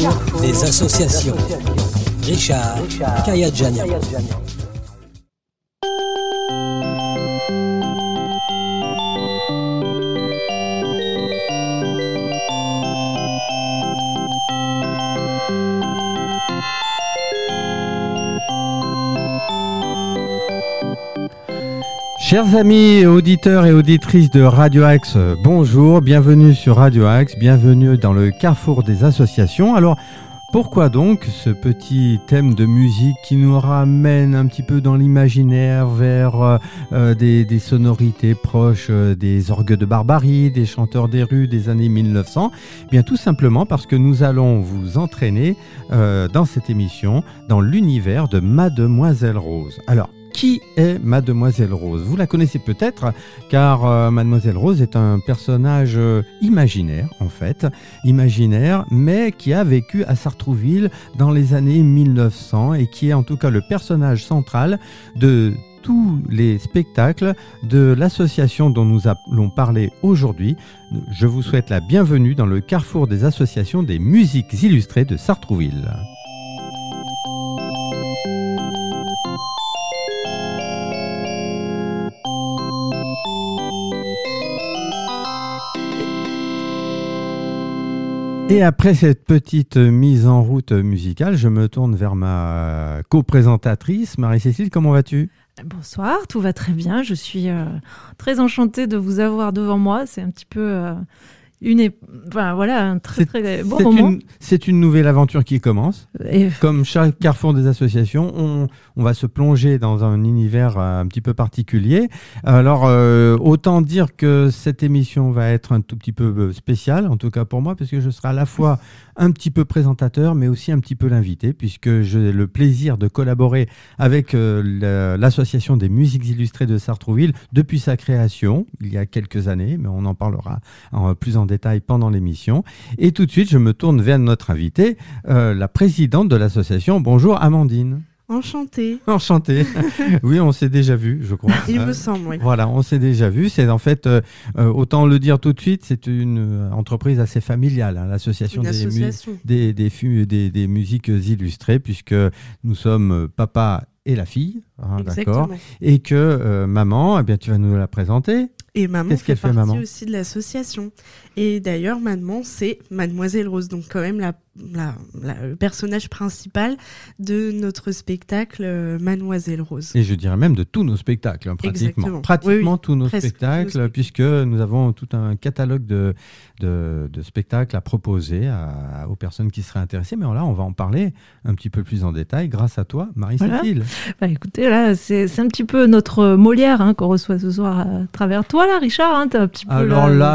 Carrefour des Associations. Richard Kayadjanian. Chers amis, auditeurs et auditrices de Radio-Axe, bonjour, bienvenue sur Radio-Axe, bienvenue dans le Carrefour des Associations. Alors, pourquoi donc ce petit thème de musique qui nous ramène un petit peu dans l'imaginaire vers des sonorités proches des orgues de barbarie, des chanteurs des rues des années 1900 ? Eh bien, tout simplement parce que nous allons vous entraîner dans cette émission, dans l'univers de Mademoiselle Rose. Alors, qui est Mademoiselle Rose ? Vous la connaissez peut-être, car Mademoiselle Rose est un personnage imaginaire, en fait, mais qui a vécu à Sartrouville dans les années 1900 et qui est en tout cas le personnage central de tous les spectacles de l'association dont nous allons parler aujourd'hui. Je vous souhaite la bienvenue dans le Carrefour des Associations des Musiques Illustrées de Sartrouville. Et après cette petite mise en route musicale, je me tourne vers ma co-présentatrice, Marie-Cécile, comment vas-tu ? Bonsoir, tout va très bien, je suis très enchantée de vous avoir devant moi, c'est un petit peu... un très bon moment. C'est une nouvelle aventure qui commence. Et... comme chaque Carrefour des Associations, on va se plonger dans un univers un petit peu particulier. Alors, autant dire que cette émission va être un tout petit peu spéciale, en tout cas pour moi, parce que je serai à la fois un petit peu présentateur, mais aussi un petit peu l'invité, puisque j'ai le plaisir de collaborer avec l'Association des Musiques Illustrées de Sartrouville depuis sa création, il y a quelques années, mais on en parlera plus en détail pendant l'émission. Et tout de suite, je me tourne vers notre invitée, la présidente de l'association. Bonjour Amandine. Enchantée. Enchantée. Oui, on s'est déjà vu, je crois. Il me semble, oui. Voilà, on s'est déjà vu. C'est en fait, autant le dire tout de suite, c'est une entreprise assez familiale, hein, l'association des musiques illustrées, puisque nous sommes papa et la fille, hein, d'accord. Et que maman, eh bien, tu vas nous la présenter. Et maman fait partie aussi de l'association. Et d'ailleurs, maman, c'est Mademoiselle Rose, donc quand même le personnage principal de notre spectacle Mademoiselle Rose. Et je dirais même de tous nos spectacles, hein, pratiquement. Pratiquement oui, tous nos spectacles, puisque nous avons tout un catalogue de spectacles à proposer aux personnes qui seraient intéressées. Mais là, on va en parler un petit peu plus en détail grâce à toi, Marie-Cécile. Voilà. Bah, écoutez, là, c'est un petit peu notre Molière, hein, qu'on reçoit ce soir à travers toi, là, Richard. Hein, t'es un petit peu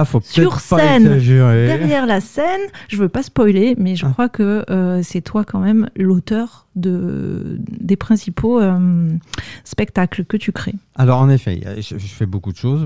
faut sur scène, derrière la scène. Je ne veux pas spoiler, mais je crois que c'est toi quand même l'auteur des principaux spectacles que tu crées. Alors en effet, je fais beaucoup de choses.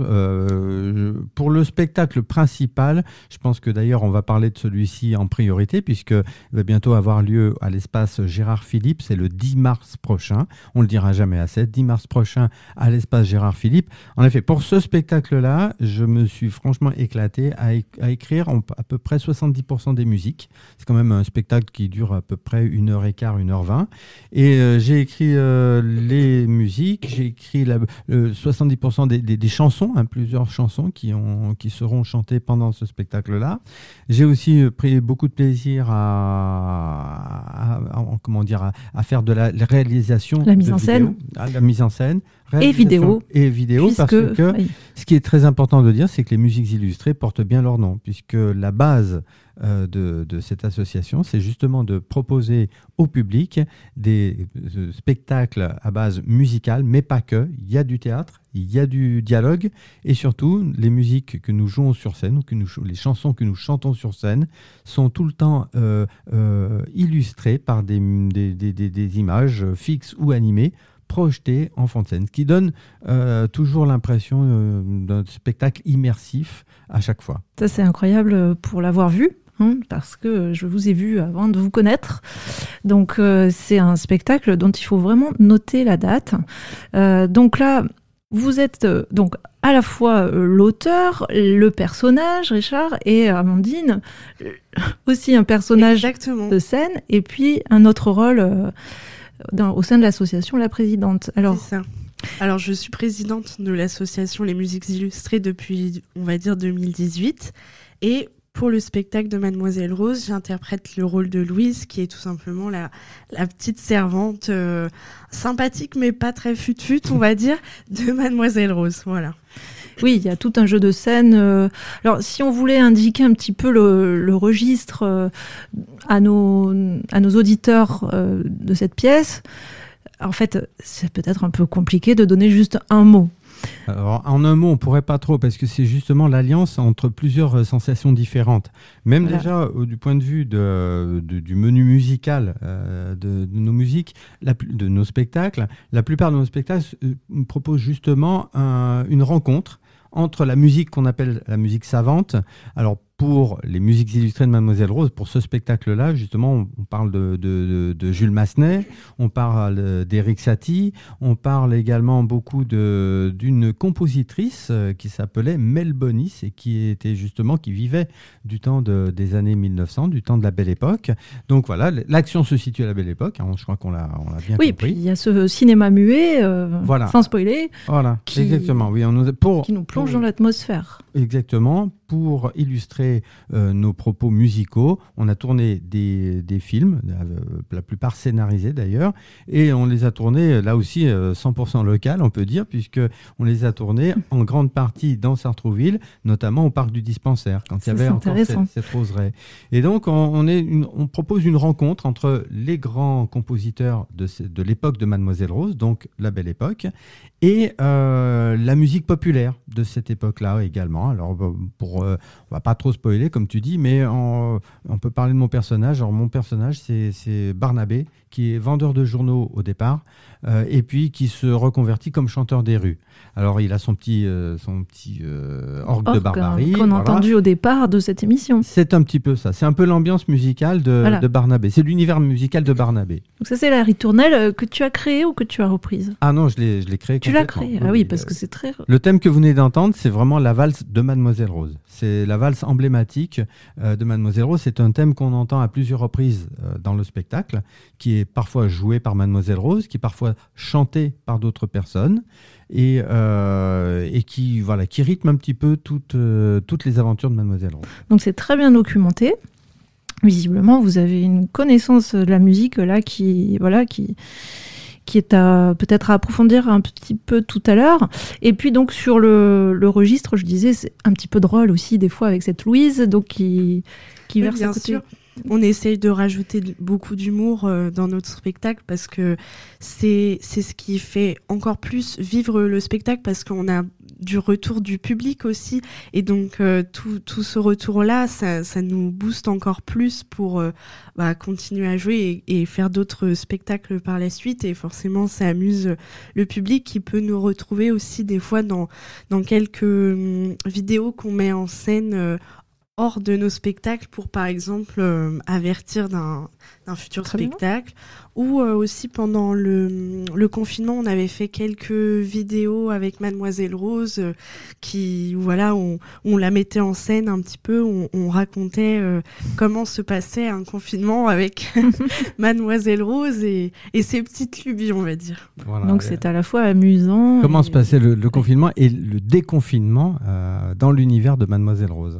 Pour le spectacle principal, je pense que d'ailleurs on va parler de celui-ci en priorité puisque il va bientôt avoir lieu à l'espace Gérard Philippe, c'est le 10 mars prochain, on le dira jamais assez, 10 mars prochain à l'espace Gérard Philippe. En effet, pour ce spectacle-là, je me suis franchement éclaté à écrire à peu près 70% des musiques. C'est quand même un spectacle qui dure à peu près 1h15, 1h20. Et j'ai écrit les musiques, j'ai écrit 70% des chansons, hein, plusieurs chansons qui seront chantées pendant ce spectacle-là. J'ai aussi pris beaucoup de plaisir à faire de la réalisation, la mise en scène et vidéo parce que ce qui est très important de dire, c'est que les musiques illustrées portent bien leur nom, puisque la base de cette association, c'est justement de proposer au public des spectacles à base musicale, mais pas que. Il y a du théâtre, il y a du dialogue, et surtout, les musiques que nous jouons sur scène, ou les chansons que nous chantons sur scène, sont tout le temps illustrées par des images fixes ou animées, projeté en fond de scène, ce qui donne toujours l'impression d'un spectacle immersif à chaque fois. Ça, c'est incroyable pour l'avoir vu, hein, parce que je vous ai vu avant de vous connaître. Donc, c'est un spectacle dont il faut vraiment noter la date. Donc là, Vous êtes donc à la fois l'auteur, le personnage, Richard, et Amandine, aussi un personnage Exactement. De scène, et puis un autre rôle au sein de l'association, la présidente. C'est ça. Alors, je suis présidente de l'association Les Musiques Illustrées depuis, on va dire, 2018. Et pour le spectacle de Mademoiselle Rose, j'interprète le rôle de Louise, qui est tout simplement la petite servante sympathique, mais pas très fut-fut, on va dire, de Mademoiselle Rose. Voilà. Oui, il y a tout un jeu de scènes. Alors, si on voulait indiquer un petit peu le registre à nos auditeurs de cette pièce, en fait, c'est peut-être un peu compliqué de donner juste un mot. Alors, en un mot, on ne pourrait pas trop, parce que c'est justement l'alliance entre plusieurs sensations différentes. Même déjà, du point de vue du menu musical de nos musiques, de nos spectacles, la plupart de nos spectacles proposent justement une rencontre entre la musique qu'on appelle la musique savante. Alors, pour les musiques illustrées de Mademoiselle Rose, pour ce spectacle-là, justement, on parle de Jules Massenet, on parle d'Éric Satie, on parle également beaucoup d'une compositrice qui s'appelait Mel Bonis et qui vivait du temps des années 1900, du temps de la Belle Époque. Donc voilà, l'action se situe à la Belle Époque, hein, je crois qu'on l'a bien compris. Oui, puis il y a ce cinéma muet, sans spoiler, exactement, qui nous plonge dans l'atmosphère. Exactement. Pour illustrer nos propos musicaux, on a tourné des films, la plupart scénarisés d'ailleurs, et on les a tournés là aussi 100% local, on peut dire, puisque on les a tournés en grande partie dans Sartrouville, notamment au parc du Dispensaire, quand il y avait encore cette roseraie. Et donc on propose une rencontre entre les grands compositeurs de l'époque de Mademoiselle Rose, donc la Belle Époque, et la musique populaire de cette époque-là également. Alors on va pas trop spoiler, comme tu dis, mais on peut parler de mon personnage. Alors, mon personnage, c'est Barnabé, qui est vendeur de journaux au départ, et puis qui se reconvertit comme chanteur des rues. Alors, il a son petit orgue de barbarie. Qu'on a entendu au départ de cette émission. C'est un petit peu ça. C'est un peu l'ambiance musicale de Barnabé. C'est l'univers musical de Barnabé. Donc ça, c'est la ritournelle que tu as créée ou que tu as reprise ? Ah non, je l'ai créée. Tu l'as créée, oui, parce que c'est très... Le thème que vous venez d'entendre, c'est vraiment la valse de Mademoiselle Rose. C'est la valse emblématique de Mademoiselle Rose. C'est un thème qu'on entend à plusieurs reprises dans le spectacle, qui est parfois joué par Mademoiselle Rose, qui est parfois chanté par d'autres personnes, et qui rythme un petit peu toutes les aventures de Mademoiselle Rose. Donc c'est très bien documenté. Visiblement, vous avez une connaissance de la musique là qui est peut-être à approfondir un petit peu tout à l'heure. Et puis donc sur le registre, je disais, c'est un petit peu drôle aussi des fois avec cette Louise, donc qui verse à côté. On essaye de rajouter beaucoup d'humour dans notre spectacle, parce que c'est ce qui fait encore plus vivre le spectacle, parce qu'on a du retour du public aussi, et donc tout ce retour-là, ça nous booste encore plus pour continuer à jouer et faire d'autres spectacles par la suite, et forcément ça amuse le public, qui peut nous retrouver aussi des fois dans quelques vidéos qu'on met en scène hors de nos spectacles, pour par exemple avertir d'un futur spectacle, ou aussi pendant le confinement, on avait fait quelques vidéos avec Mademoiselle Rose on la mettait en scène un petit peu, on racontait comment se passait un confinement avec Mademoiselle Rose et ses petites lubies, on va dire. Voilà, donc c'est à la fois amusant. Comment se passait le confinement et le déconfinement dans l'univers de Mademoiselle Rose.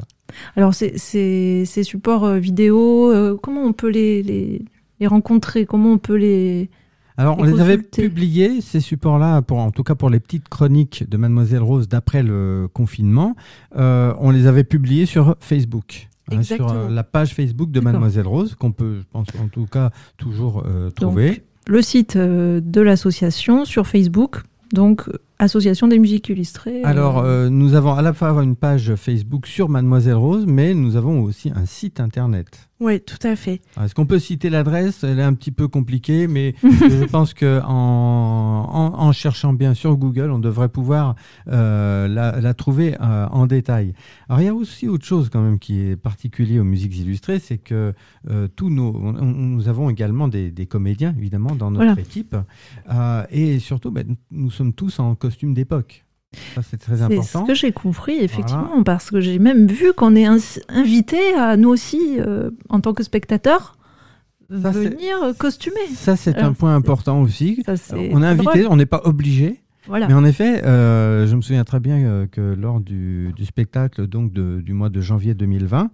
Alors, ces supports vidéo, comment on peut les rencontrer ? Comment on peut les... Alors, on les avait publiés, ces supports-là, en tout cas pour les petites chroniques de Mademoiselle Rose d'après le confinement. On les avait publiés sur Facebook. Exactement. Sur la page Facebook de Mademoiselle Rose, qu'on peut, je pense, en tout cas, toujours trouver. Donc, le site de l'association sur Facebook, donc... Association des musiques illustrées. Alors, nous avons à la fois une page Facebook sur Mademoiselle Rose, mais nous avons aussi un site internet. Oui, tout à fait. Alors, est-ce qu'on peut citer l'adresse ? Elle est un petit peu compliquée, mais je pense qu'en cherchant bien sur Google, on devrait pouvoir la trouver en détail. Alors, il y a aussi autre chose quand même qui est particulier aux musiques illustrées, c'est que nous avons également des comédiens, évidemment, dans notre équipe. Et surtout, nous sommes tous en costume costumes d'époque. Ça, c'est très important. C'est ce que j'ai compris, effectivement, voilà. Parce que j'ai même vu qu'on est invité à nous aussi, en tant que spectateurs, venir costumer. Ça, c'est un point important aussi. Ça, on est invité, on n'est pas obligé. Voilà. Mais en effet, je me souviens très bien que lors du spectacle donc du mois de janvier 2020,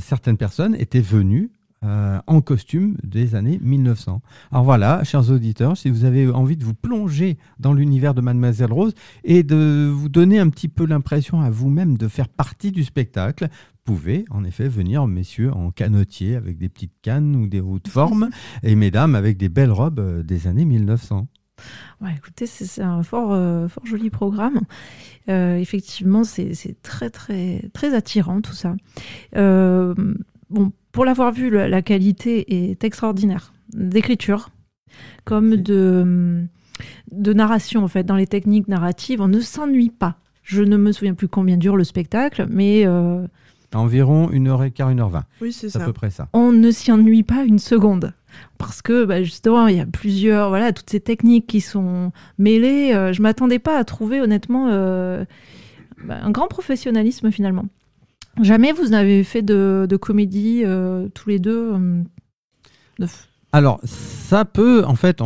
certaines personnes étaient venues en costume des années 1900. Alors voilà, chers auditeurs, si vous avez envie de vous plonger dans l'univers de Mademoiselle Rose et de vous donner un petit peu l'impression à vous-même de faire partie du spectacle, vous pouvez en effet venir, messieurs, en canotier avec des petites cannes ou des roues de forme et mesdames avec des belles robes des années 1900. Ouais, écoutez, c'est un fort joli programme. Effectivement, c'est très, très, très attirant tout ça. Bon, pour l'avoir vu, la qualité est extraordinaire d'écriture, comme de narration en fait. Dans les techniques narratives, on ne s'ennuie pas. Je ne me souviens plus combien dure le spectacle, mais environ 1h15, 1h20. Oui, c'est à peu près ça. On ne s'y ennuie pas une seconde. Parce que justement, il y a plusieurs, voilà, toutes ces techniques qui sont mêlées. Je ne m'attendais pas à trouver, honnêtement, un grand professionnalisme, finalement. Jamais vous n'avez fait de comédie, tous les deux Alors, ça peut, en fait,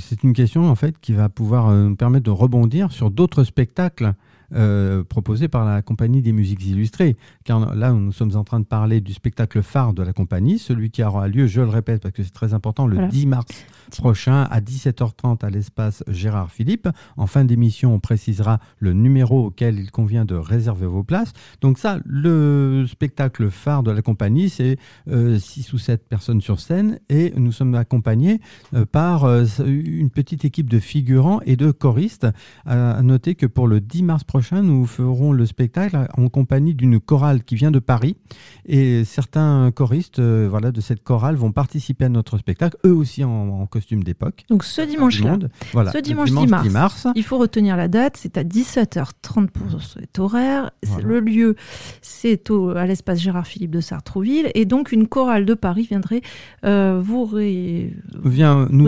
c'est une question en fait, qui va pouvoir nous permettre de rebondir sur d'autres spectacles proposé par la Compagnie des Musiques Illustrées, car là nous sommes en train de parler du spectacle phare de la compagnie, celui qui aura lieu, je le répète parce que c'est très important, le 10 mars prochain à 17h30 à l'espace Gérard Philippe. En fin d'émission, on précisera le numéro auquel il convient de réserver vos places. Donc ça, le spectacle phare de la compagnie, c'est 6 ou 7 personnes sur scène et nous sommes accompagnés par une petite équipe de figurants et de choristes. À noter que pour le 10 mars prochain, nous ferons le spectacle en compagnie d'une chorale qui vient de Paris et certains choristes de cette chorale vont participer à notre spectacle, eux aussi en costume d'époque. Donc ce dimanche-là, ce dimanche 10 mars, il faut retenir la date, c'est à 17h30 pour cet horaire. Voilà. Le lieu, c'est à l'espace Gérard Philippe de Sartrouville et donc une chorale de Paris viendrait nous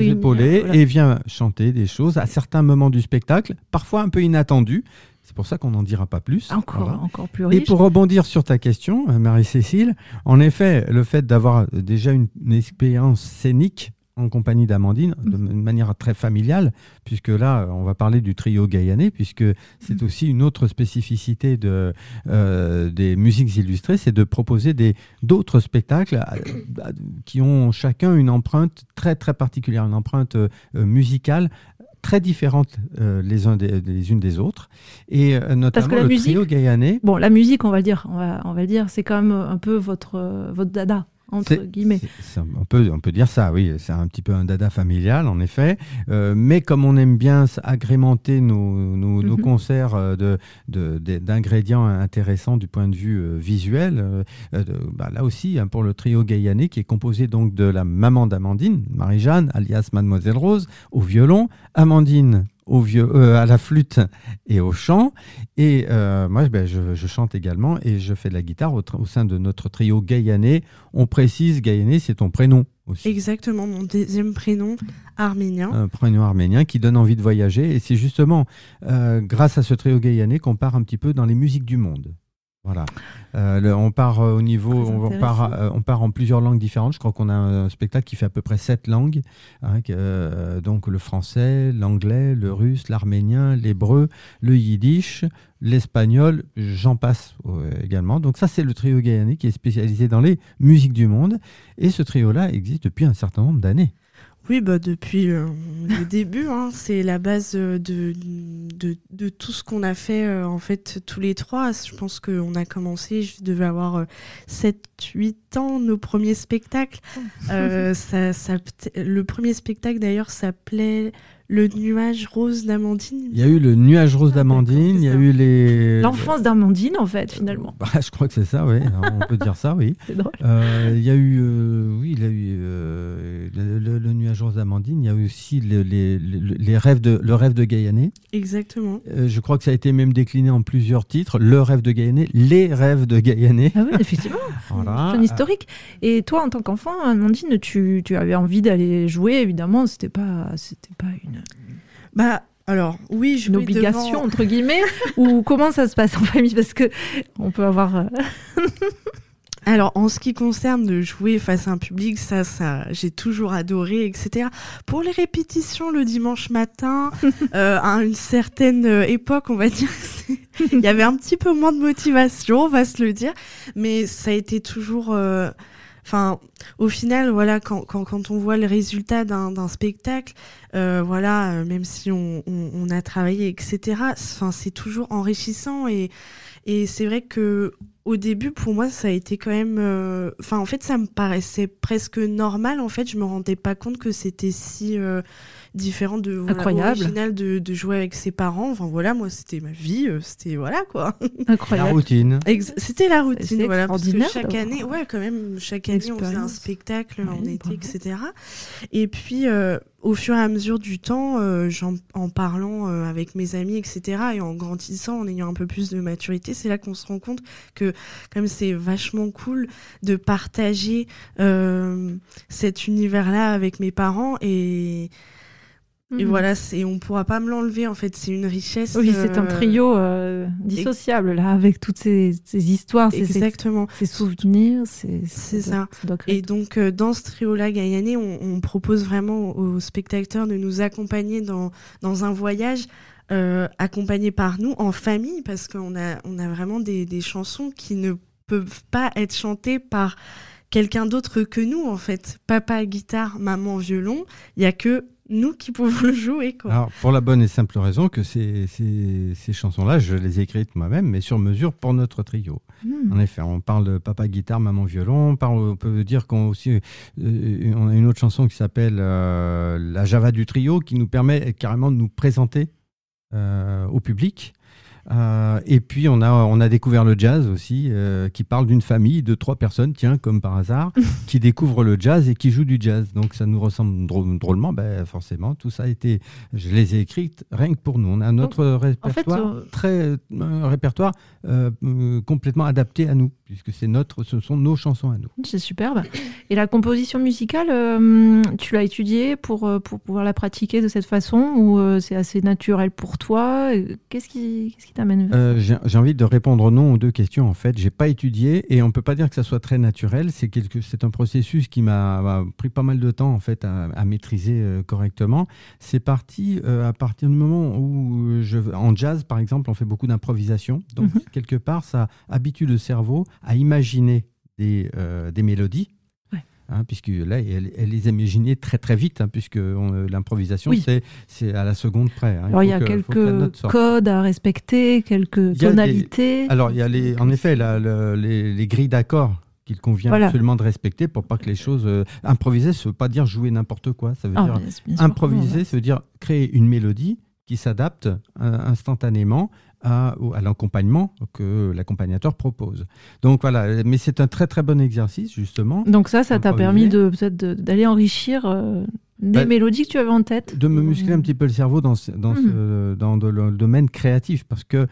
épauler et vient chanter des choses à certains moments du spectacle, parfois un peu inattendues. C'est pour ça qu'on n'en dira pas plus. Encore plus riche. Et pour rebondir sur ta question, Marie-Cécile, en effet, le fait d'avoir déjà une expérience scénique en compagnie d'Amandine, de manière très familiale, puisque là, on va parler du trio Gayané, puisque c'est aussi une autre spécificité des musiques illustrées, c'est de proposer d'autres spectacles qui ont chacun une empreinte très, très particulière, une empreinte musicale, très différentes les unes des autres et notamment le trio Gayané. Bon, la musique, on va le dire, c'est quand même un peu votre dada. Entre guillemets. On peut dire ça, oui. C'est un petit peu un dada familial, en effet. Mais comme on aime bien agrémenter nos concerts d'ingrédients intéressants du point de vue visuel, là aussi, pour le trio Gayané, qui est composé donc de la maman d'Amandine, Marie-Jeanne, alias Mademoiselle Rose, au violon, Amandine à la flûte et au chant. Et moi, je chante également et je fais de la guitare au sein de notre trio Gayané. On précise, Gayané, c'est ton prénom aussi. Exactement, mon deuxième prénom arménien. Un prénom arménien qui donne envie de voyager. Et c'est justement grâce à ce trio Gayané qu'on part un petit peu dans les musiques du monde. Voilà. On part en plusieurs langues différentes. Je crois qu'on a un spectacle qui fait à peu près 7 langues. Donc le français, l'anglais, le russe, l'arménien, l'hébreu, le yiddish, l'espagnol, j'en passe également. Donc ça, c'est le trio Gayané qui est spécialisé dans les musiques du monde. Et ce trio-là existe depuis un certain nombre d'années. Oui, depuis le début, c'est la base de tout ce qu'on a fait, en fait, tous les trois. Je pense qu'on a commencé, je devais avoir 7-8 ans, nos premiers spectacles. Le premier spectacle, d'ailleurs, s'appelait Le nuage rose d'Amandine. Il y a eu le nuage rose d'Amandine, il y a eu l'enfance d'Amandine, en fait, finalement. Je crois que c'est ça, oui. On peut dire ça, oui. C'est drôle. Il y a eu le nuage rose d'Amandine, il y a eu aussi le rêve de Gayané. Exactement. Je crois que ça a été même décliné en plusieurs titres, le rêve de Gayané, les rêves de Gayané. Ah oui, effectivement. Voilà. C'est un historique. Et toi, en tant qu'enfant, Amandine, tu avais envie d'aller jouer, évidemment, c'était pas une... Alors, oui, je une obligation, devant... entre guillemets, ou comment ça se passe en famille? Parce qu'on peut avoir... Alors, en ce qui concerne de jouer face à un public, ça, j'ai toujours adoré, etc. Pour les répétitions le dimanche matin, à une certaine époque, on va dire, il y avait un petit peu moins de motivation, on va se le dire, mais ça a été toujours... Enfin, au final, voilà, quand on voit le résultat d'un spectacle, voilà, même si on a travaillé, etc. Enfin, c'est toujours enrichissant et c'est vrai que au début, pour moi, ça a été quand même. Enfin, en fait, ça me paraissait presque normal. En fait, je me rendais pas compte que c'était si différent de voilà, original de jouer avec ses parents. Enfin voilà, moi, c'était ma vie, c'était voilà quoi. Incroyable. La routine. C'était la routine. C'est voilà. Parce que chaque année, ouais, quand même, chaque année, on faisait un spectacle en été, etc. Et puis. Au fur et à mesure du temps, en parlant avec mes amis, etc., et en grandissant, en ayant un peu plus de maturité, c'est là qu'on se rend compte que comme c'est vachement cool de partager cet univers-là avec mes parents et voilà, on ne pourra pas me l'enlever, en fait, c'est une richesse. Oui, c'est un trio dissociable, là, avec toutes ces histoires, exactement. Ces souvenirs. C'est ça. Et donc, dans ce trio-là, Gayané, on propose vraiment aux spectateurs de nous accompagner dans un voyage accompagné par nous, en famille, parce qu'on a vraiment des chansons qui ne peuvent pas être chantées par quelqu'un d'autre que nous, en fait. Papa, guitare, maman, violon, il n'y a que... nous qui pouvons le jouer, quoi. Alors, pour la bonne et simple raison que ces chansons-là, je les ai écrites moi-même, mais sur mesure pour notre trio. En effet, on parle de papa guitare, maman violon. On peut dire qu'on aussi, on a une autre chanson qui s'appelle la Java du trio, qui nous permet carrément de nous présenter au public. Et puis on a découvert le jazz aussi, qui parle d'une famille de 3 personnes, tiens, comme par hasard, qui découvrent le jazz et qui jouent du jazz. Donc ça nous ressemble drôlement, forcément. Tout ça je les ai écrites rien que pour nous. On a notre répertoire, en fait, répertoire complètement adapté à nous, puisque ce sont nos chansons à nous. C'est superbe. Et la composition musicale, tu l'as étudiée pour pouvoir la pratiquer de cette façon, ou c'est assez naturel pour toi? Qu'est-ce qui t'amène vers ça? J'ai envie de répondre non aux deux questions. En fait, j'ai pas étudié et on peut pas dire que ça soit très naturel. C'est un processus qui m'a pris pas mal de temps en fait à maîtriser correctement. C'est parti à partir du moment où en jazz, par exemple, on fait beaucoup d'improvisation. Donc quelque part, ça habitue le cerveau à imaginer des mélodies. Hein, puisque là, elle les imaginait très très vite, hein, puisque l'improvisation, c'est à la seconde près. Hein. Alors il y a quelques codes à respecter, quelques tonalités. Alors il y a en effet les grilles d'accords qu'il convient absolument de respecter pour pas que les choses... improviser, ça veut pas dire jouer n'importe quoi. Ça veut dire improviser, ça veut dire créer une mélodie qui s'adapte instantanément à l'accompagnement que l'accompagnateur propose. Donc voilà, mais c'est un très très bon exercice justement. Donc ça t'a permis d'aller enrichir des mélodies que tu avais en tête. De me muscler un petit peu le cerveau dans le domaine créatif, parce que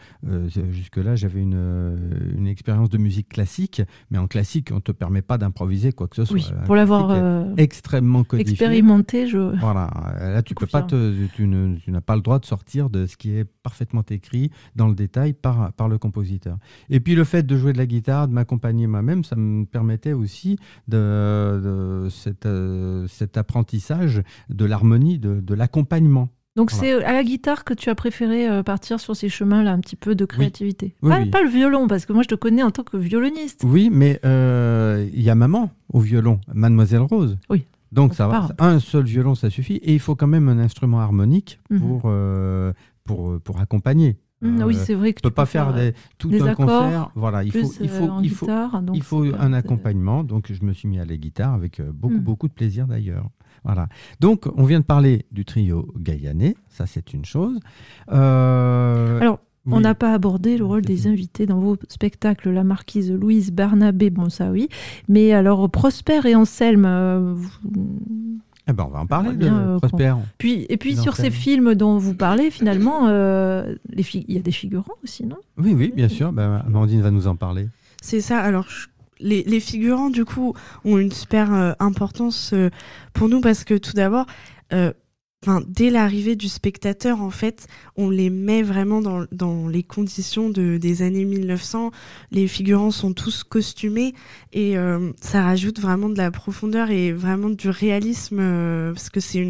jusque-là j'avais une expérience de musique classique, mais en classique on ne te permet pas d'improviser quoi que ce soit. Oui, pour l'avoir extrêmement codifié, expérimenté, voilà, là tu n'as pas le droit de sortir de ce qui est parfaitement écrit dans le détail par le compositeur. Et puis le fait de jouer de la guitare, de m'accompagner moi-même, ça me permettait aussi de cet apprentissage de l'harmonie, de l'accompagnement. Donc c'est à la guitare que tu as préféré partir sur ces chemins-là, un petit peu de créativité. Oui. Pas le violon, parce que moi je te connais en tant que violoniste. Oui, mais il y a maman au violon, Mademoiselle Rose. Oui. Donc ça va, un seul violon ça suffit, et il faut quand même un instrument harmonique pour accompagner. Oui, c'est vrai que tu ne peux pas faire tout un accords, concert. Voilà, il faut un accompagnement. Donc, je me suis mis à la guitare avec beaucoup de plaisir d'ailleurs. Voilà. Donc, on vient de parler du trio Gayané. Ça, c'est une chose. Alors, on n'a pas abordé le rôle des invités dans vos spectacles. La marquise Louise, Barnabé, Mais alors, Prosper et Anselme... on va en parler de Prosper. Et puis sur ces films dont vous parlez, finalement, il y a des figurants aussi, non? Oui, bien sûr. Amandine va nous en parler. C'est ça. Alors, les figurants, du coup, ont une super importance pour nous parce que tout d'abord... enfin, dès l'arrivée du spectateur, en fait, on les met vraiment dans les conditions des années 1900. Les figurants sont tous costumés et ça rajoute vraiment de la profondeur et vraiment du réalisme parce que c'est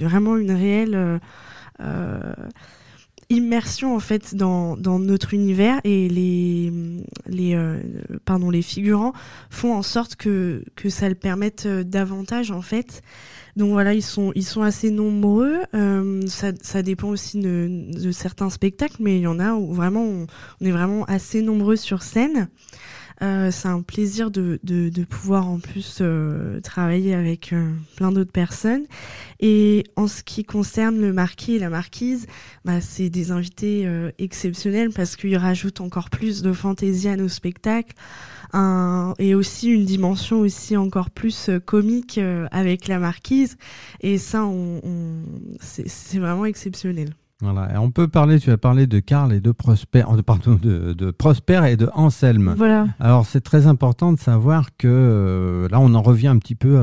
vraiment une réelle immersion en fait dans notre univers, et les figurants font en sorte que ça le permette davantage en fait. Donc voilà, ils sont assez nombreux, ça dépend aussi de certains spectacles, mais il y en a où vraiment on est vraiment assez nombreux sur scène. C'est un plaisir de pouvoir en plus travailler avec plein d'autres personnes. Et en ce qui concerne le marquis et la marquise, bah, c'est des invités exceptionnels parce qu'ils rajoutent encore plus de fantaisie à nos spectacles, et aussi une dimension aussi encore plus comique avec la marquise. Et ça, c'est vraiment exceptionnel. Voilà, et on peut parler, tu as parlé de Karl et de Prosper, de Prosper et de Anselme. Voilà. Alors c'est très important de savoir que, là on en revient un petit peu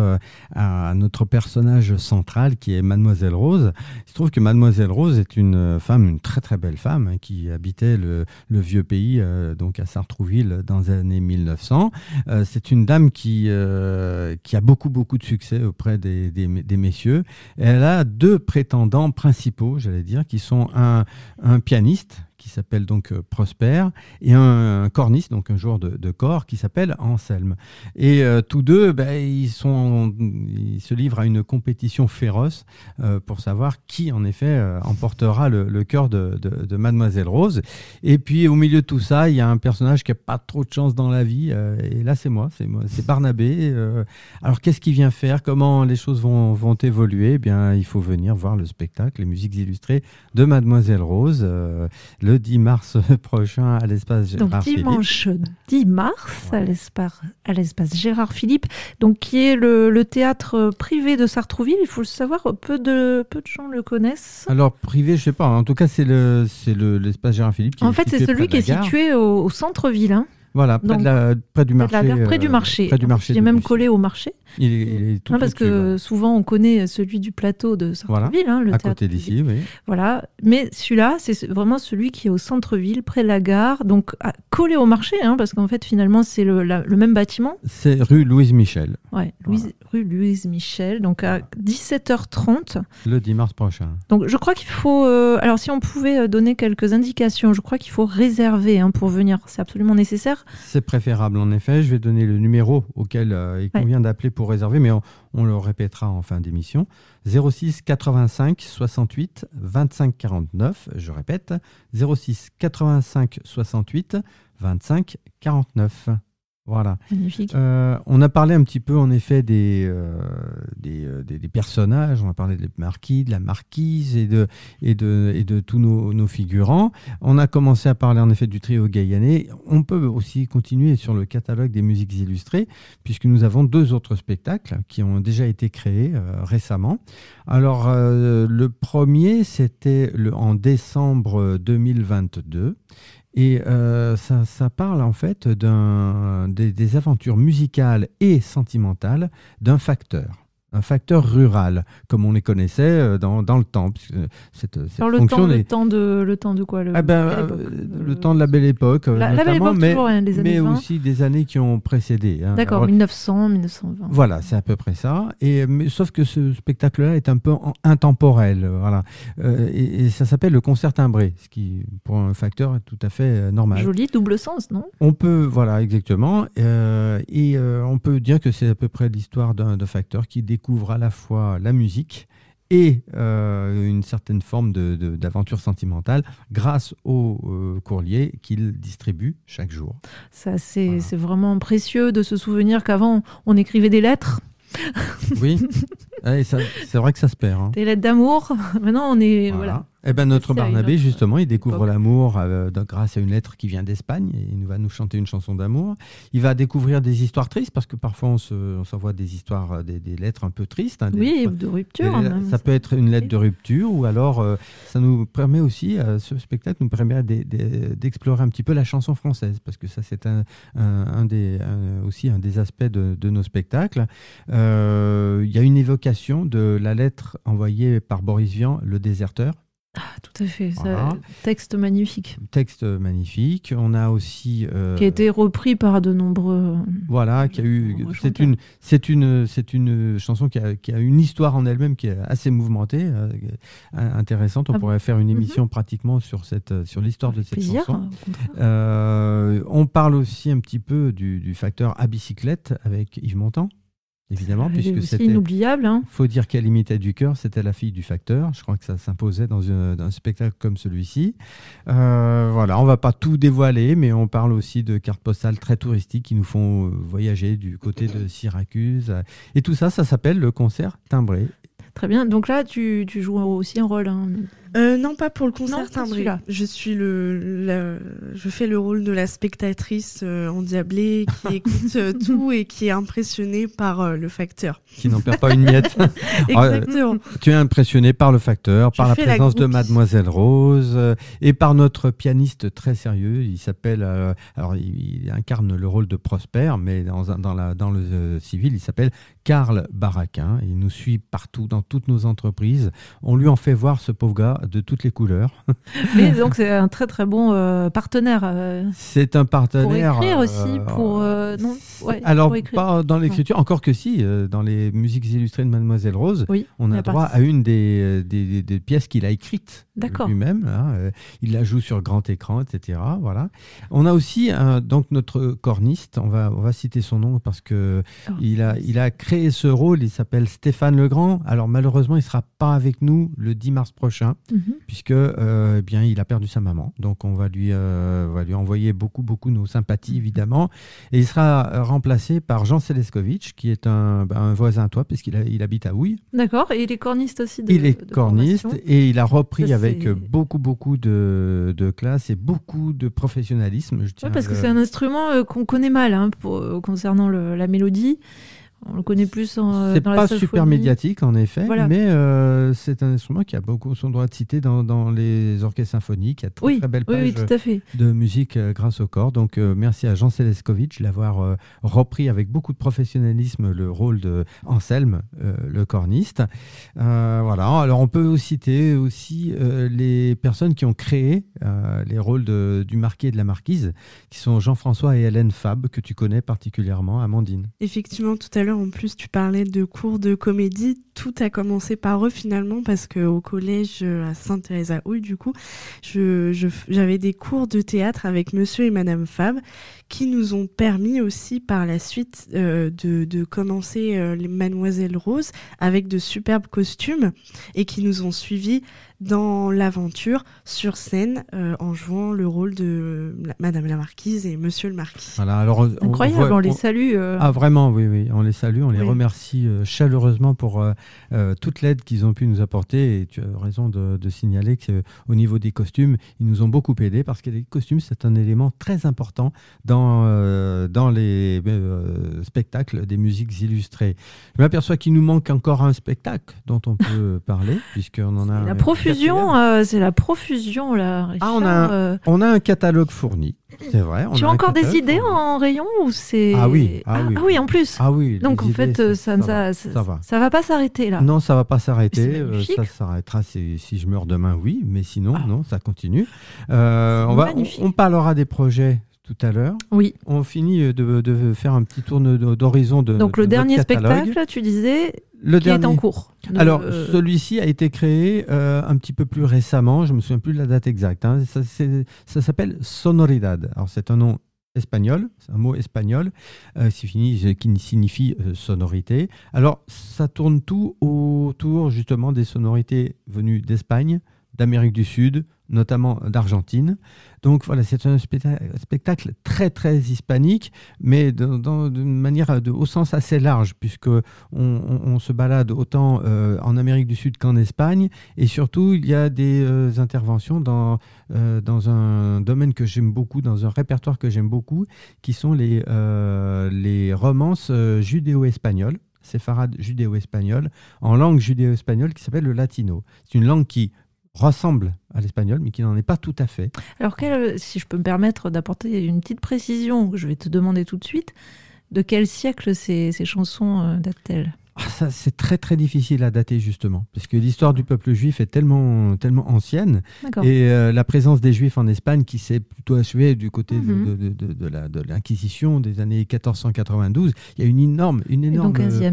à notre personnage central qui est Mademoiselle Rose. Il se trouve que Mademoiselle Rose est une femme, une très très belle femme, hein, qui habitait le vieux pays, donc à Sartrouville dans les années 1900. C'est une dame qui a beaucoup beaucoup de succès auprès des messieurs. Et elle a deux prétendants principaux, j'allais dire, qui sont un pianiste qui s'appelle donc Prosper et un corniste, donc un joueur de corps qui s'appelle Anselme. Et tous deux, ils se livrent à une compétition féroce pour savoir qui en effet emportera le cœur de Mademoiselle Rose. Et puis au milieu de tout ça, il y a un personnage qui n'a pas trop de chance dans la vie, et là c'est moi, c'est Barnabé. Alors qu'est-ce qu'il vient faire? Comment les choses vont évoluer? Eh bien, il faut venir voir le spectacle, les musiques illustrées de Mademoiselle Rose, le 10 mars prochain à l'espace Gérard Philippe. Donc dimanche 10 mars à l'espace Gérard Philippe, donc qui est le théâtre privé de Sartrouville. Il faut le savoir, peu de gens le connaissent. Alors privé, je sais pas. En tout cas, c'est l'espace Gérard Philippe. En fait, c'est celui qui est situé au centre-ville. Hein. Voilà, près du marché. Il est même collé au marché. Il est tout parce dessus, que ouais. Souvent on connaît celui du plateau de Sartrouville, voilà, le à théâtre côté d'ici. Oui. Voilà, mais celui-là, c'est vraiment celui qui est au centre-ville, près de la gare, donc collé au marché, parce qu'en fait finalement c'est le même bâtiment. C'est rue Louise Michel. Ouais, rue Louise Michel, donc à 17h30. Le 10 mars prochain. Donc je crois qu'il faut, alors si on pouvait donner quelques indications, je crois qu'il faut réserver pour venir, c'est absolument nécessaire. C'est préférable en effet, je vais donner le numéro auquel il convient d'appeler pour réserver, mais on le répétera en fin d'émission, 06 85 68 25 49, je répète, 06 85 68 25 49. Voilà. Magnifique. On a parlé un petit peu en effet des personnages. On a parlé des marquis, de la marquise et de tous nos figurants. On a commencé à parler en effet du trio Gayané. On peut aussi continuer sur le catalogue des musiques illustrées, puisque nous avons deux autres spectacles qui ont déjà été créés récemment. Alors le premier, c'était en décembre 2022. Et ça parle en fait des aventures musicales et sentimentales d'un facteur. Un facteur rural, comme on les connaissait dans le temps. Alors le temps de quoi? Le temps de la Belle Époque, la Belle Époque toujours, les années 20. Aussi des années qui ont précédé. D'accord, alors, 1900, 1920. Voilà, c'est à peu près ça. Sauf que ce spectacle-là est un peu intemporel. Voilà. Et ça s'appelle le concert timbré, ce qui, pour un facteur, est tout à fait normal. Joli, double sens, non? On peut, voilà, exactement. On peut dire que c'est à peu près l'histoire d'un facteur qui découvre à la fois la musique et une certaine forme d'aventure sentimentale grâce au courrier qu'il distribue chaque jour. Ça, c'est vraiment précieux de se souvenir qu'avant, on écrivait des lettres. Oui, et ça, c'est vrai que ça se perd. Des lettres d'amour, maintenant on est... Voilà. Eh ben, notre Barnabé, justement, il découvre l'amour grâce à une lettre qui vient d'Espagne. Et il va nous chanter une chanson d'amour. Il va découvrir des histoires tristes, parce que parfois on s'envoie des histoires, des lettres un peu tristes. De rupture. Ça peut être une lettre de rupture, ou alors ça nous permet aussi, ce spectacle nous permet d'explorer un petit peu la chanson française, parce que ça, c'est aussi un des aspects de nos spectacles. Il y a une évocation signification de la lettre envoyée par Boris Vian, le déserteur. Ah, tout à fait. Voilà. Ça, texte magnifique. Texte magnifique. On a aussi... qui a été repris par de nombreux... Voilà, qui a eu... C'est une chanson qui a une histoire en elle-même qui est assez mouvementée, intéressante. On pourrait faire une émission pratiquement sur l'histoire de cette chanson. On parle aussi un petit peu du facteur à bicyclette avec Yves Montand. Évidemment, puisque c'était inoubliable. Hein. Faut dire qu'elle imitait du cœur, c'était la fille du facteur. Je crois que ça s'imposait dans un spectacle comme celui-ci. Voilà, on va pas tout dévoiler, mais on parle aussi de cartes postales très touristiques qui nous font voyager du côté de Syracuse. Et tout ça, ça s'appelle le concert timbré. Très bien. Donc là, tu joues aussi un rôle. Hein. Non, pas pour le concert timbré. Je suis je fais le rôle de la spectatrice endiablée qui écoute tout et qui est impressionnée par le facteur. Qui n'en perd pas une miette. Exactement. Tu es impressionnée par le facteur, par la présence de Mademoiselle Rose et par notre pianiste très sérieux. Il s'appelle. Alors, il incarne le rôle de Prosper, mais dans le civil, il s'appelle Karl Barraquin. Il nous suit partout, dans toutes nos entreprises. On lui en fait voir ce pauvre gars de toutes les couleurs. Mais donc c'est un très très bon partenaire. C'est un partenaire. Pour écrire aussi, pas dans l'écriture, encore que si, dans les musiques illustrées de Mademoiselle Rose, on a droit à une des pièces qu'il a écrites lui-même. Hein, il la joue sur grand écran, etc. Voilà. On a aussi donc notre corniste, on va citer son nom parce que il a créé ce rôle, il s'appelle Stéphane Legrand. Alors malheureusement, il ne sera pas avec nous le 10 mars prochain, puisque il a perdu sa maman. Donc on va lui envoyer beaucoup nos sympathies, évidemment. Et il sera remplacé par Jean Seleskovitch, qui est un voisin à toi, puisqu'il il habite à Houille. D'accord, et il est corniste aussi. Il est corniste, et il a repris avec beaucoup de classe et beaucoup de professionnalisme. Parce que c'est un instrument qu'on connaît mal concernant la mélodie. On le connaît plus dans la symphonie. C'est pas super médiatique, en effet, mais c'est un instrument qui a beaucoup son droit de citer dans les orchestres symphoniques. Il y a très belle page de musique grâce au corps. Donc, merci à Jean Seleskovitch d'avoir repris avec beaucoup de professionnalisme le rôle d'Anselme, le corniste. Voilà. Alors, on peut citer aussi les personnes qui ont créé les rôles du marquis et de la marquise, qui sont Jean-François et Hélène Favre, que tu connais particulièrement, Amandine. Effectivement, tout à l'heure. En plus, tu parlais de cours de comédie. Tout a commencé par eux finalement parce qu'au collège à Sainte-Thérèse à Houille, du coup, j'avais des cours de théâtre avec monsieur et madame Favre qui nous ont permis aussi par la suite de commencer les Mademoiselle Rose avec de superbes costumes et qui nous ont suivis dans l'aventure sur scène en jouant le rôle de madame la marquise et monsieur le marquis. Voilà, alors, on les salue. Ah vraiment, oui, on les salue, on les remercie chaleureusement pour toute l'aide qu'ils ont pu nous apporter. Et tu as raison de signaler qu'au niveau des costumes, ils nous ont beaucoup aidés parce que les costumes, c'est un élément très important dans les spectacles des musiques illustrées. Je m'aperçois qu'il nous manque encore un spectacle dont on peut parler, puisqu'on en a... c'est la profusion, là, Richard. Ah, on a un catalogue fourni. C'est vrai. Tu as encore des idées en rayon ou c'est... Ah oui, en plus. Ah oui. Donc en fait, ça va pas s'arrêter là. Non, ça va pas s'arrêter. Ça s'arrêtera si je meurs demain, oui. Mais sinon, non, ça continue. On parlera des projets tout à l'heure. Oui. On finit de faire un petit tour d'horizon de. Donc le dernier spectacle, tu disais. Le dernier est en cours. Alors, celui-ci a été créé un petit peu plus récemment. Je ne me souviens plus de la date exacte. Hein. Ça s'appelle Sonoridad. Alors, c'est un nom espagnol, c'est un mot espagnol qui signifie sonorité. Alors, ça tourne tout autour justement des sonorités venues d'Espagne, d'Amérique du Sud, notamment d'Argentine. Donc voilà, c'est un spectacle très très hispanique, mais d'une manière au sens assez large, puisque on se balade autant en Amérique du Sud qu'en Espagne, et surtout il y a des interventions dans un domaine que j'aime beaucoup, dans un répertoire que j'aime beaucoup, qui sont les romances judéo-espagnoles. Séfarades judéo-espagnoles, en langue judéo-espagnole qui s'appelle le latino. C'est une langue qui ressemble à l'espagnol, mais qui n'en est pas tout à fait. Alors, si je peux me permettre d'apporter une petite précision, je vais te demander tout de suite, de quel siècle ces chansons datent-elles ? ça, c'est très très difficile à dater justement, parce que l'histoire du peuple juif est tellement ancienne. D'accord. Et la présence des Juifs en Espagne, qui s'est plutôt achevée du côté de l'Inquisition des années 1492, il y a une énorme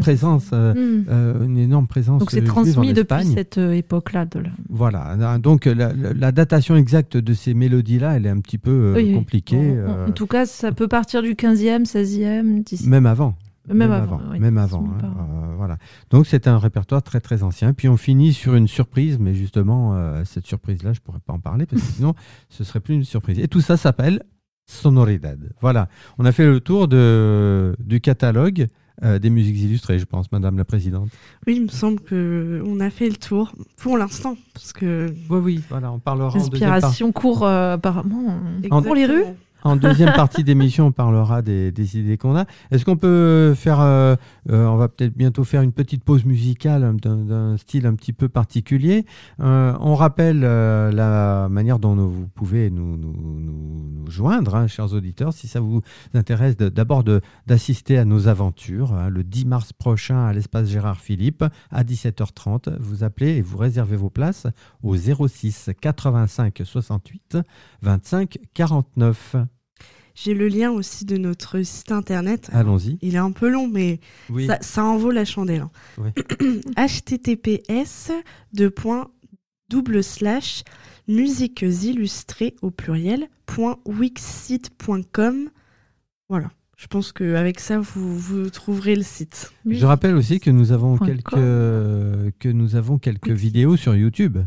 présence, une énorme présence. Donc c'est transmis depuis cette époque-là. Voilà. Donc la datation exacte de ces mélodies-là, elle est un petit peu compliquée. En tout cas, ça peut partir du 15e, 16e, 17e. Même avant. Hein, voilà. Donc c'est un répertoire très très ancien. Puis on finit sur une surprise, mais justement cette surprise-là, je pourrais pas en parler parce que sinon ce serait plus une surprise. Et tout ça s'appelle Sonoridad. Voilà. On a fait le tour du catalogue des musiques illustrées, je pense, Madame la Présidente. Oui, il me semble que on a fait le tour pour l'instant, parce que voilà, on parlera. L'inspiration court apparemment. Exactement. Pour les rues. En deuxième partie d'émission, on parlera des idées qu'on a. Est-ce qu'on peut faire... on va peut-être bientôt faire une petite pause musicale d'un style un petit peu particulier. On rappelle la manière dont vous pouvez nous joindre, hein, chers auditeurs, si ça vous intéresse d'assister à nos aventures. Hein, le 10 mars prochain, à l'espace Gérard Philippe, à 17h30, vous appelez et vous réservez vos places au 06 85 68 25 49. J'ai le lien aussi de notre site internet. Allons-y. Il est un peu long, mais ça en vaut la chandelle. Hein. Oui. https://musiquesillustrées.wixsite.com. Voilà. Je pense qu'avec ça, vous trouverez le site. Je rappelle aussi que nous avons quelques vidéos sur YouTube.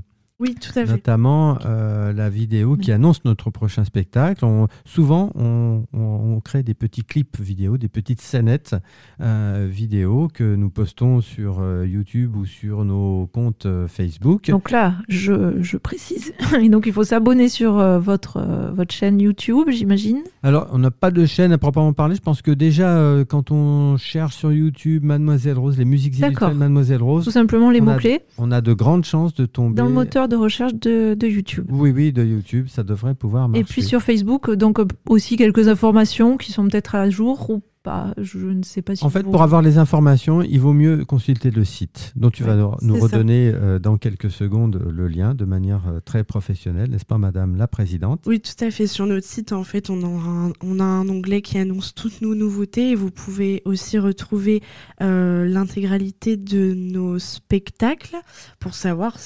Oui, tout à fait. Notamment la vidéo qui annonce notre prochain spectacle. Souvent, on crée des petits clips vidéo, des petites scénettes vidéo que nous postons sur YouTube ou sur nos comptes Facebook. Donc là, je précise. Et donc, il faut s'abonner sur votre chaîne YouTube, j'imagine. Alors, on n'a pas de chaîne à proprement parler. Je pense que déjà, quand on cherche sur YouTube Mademoiselle Rose, les musiques illustrées de Mademoiselle Rose... Tout simplement les mots-clés. On a de grandes chances de tomber... Dans le moteur de recherche de YouTube. Oui, de YouTube, ça devrait pouvoir marcher. Et puis sur Facebook, donc aussi quelques informations qui sont peut-être à jour ou pas, je ne sais pas si... En fait, pour avoir les informations, il vaut mieux consulter le site, dont tu vas nous redonner dans quelques secondes le lien de manière très professionnelle, n'est-ce pas, Madame la Présidente ? Oui, tout à fait. Sur notre site, en fait, on a un onglet qui annonce toutes nos nouveautés et vous pouvez aussi retrouver l'intégralité de nos spectacles pour savoir,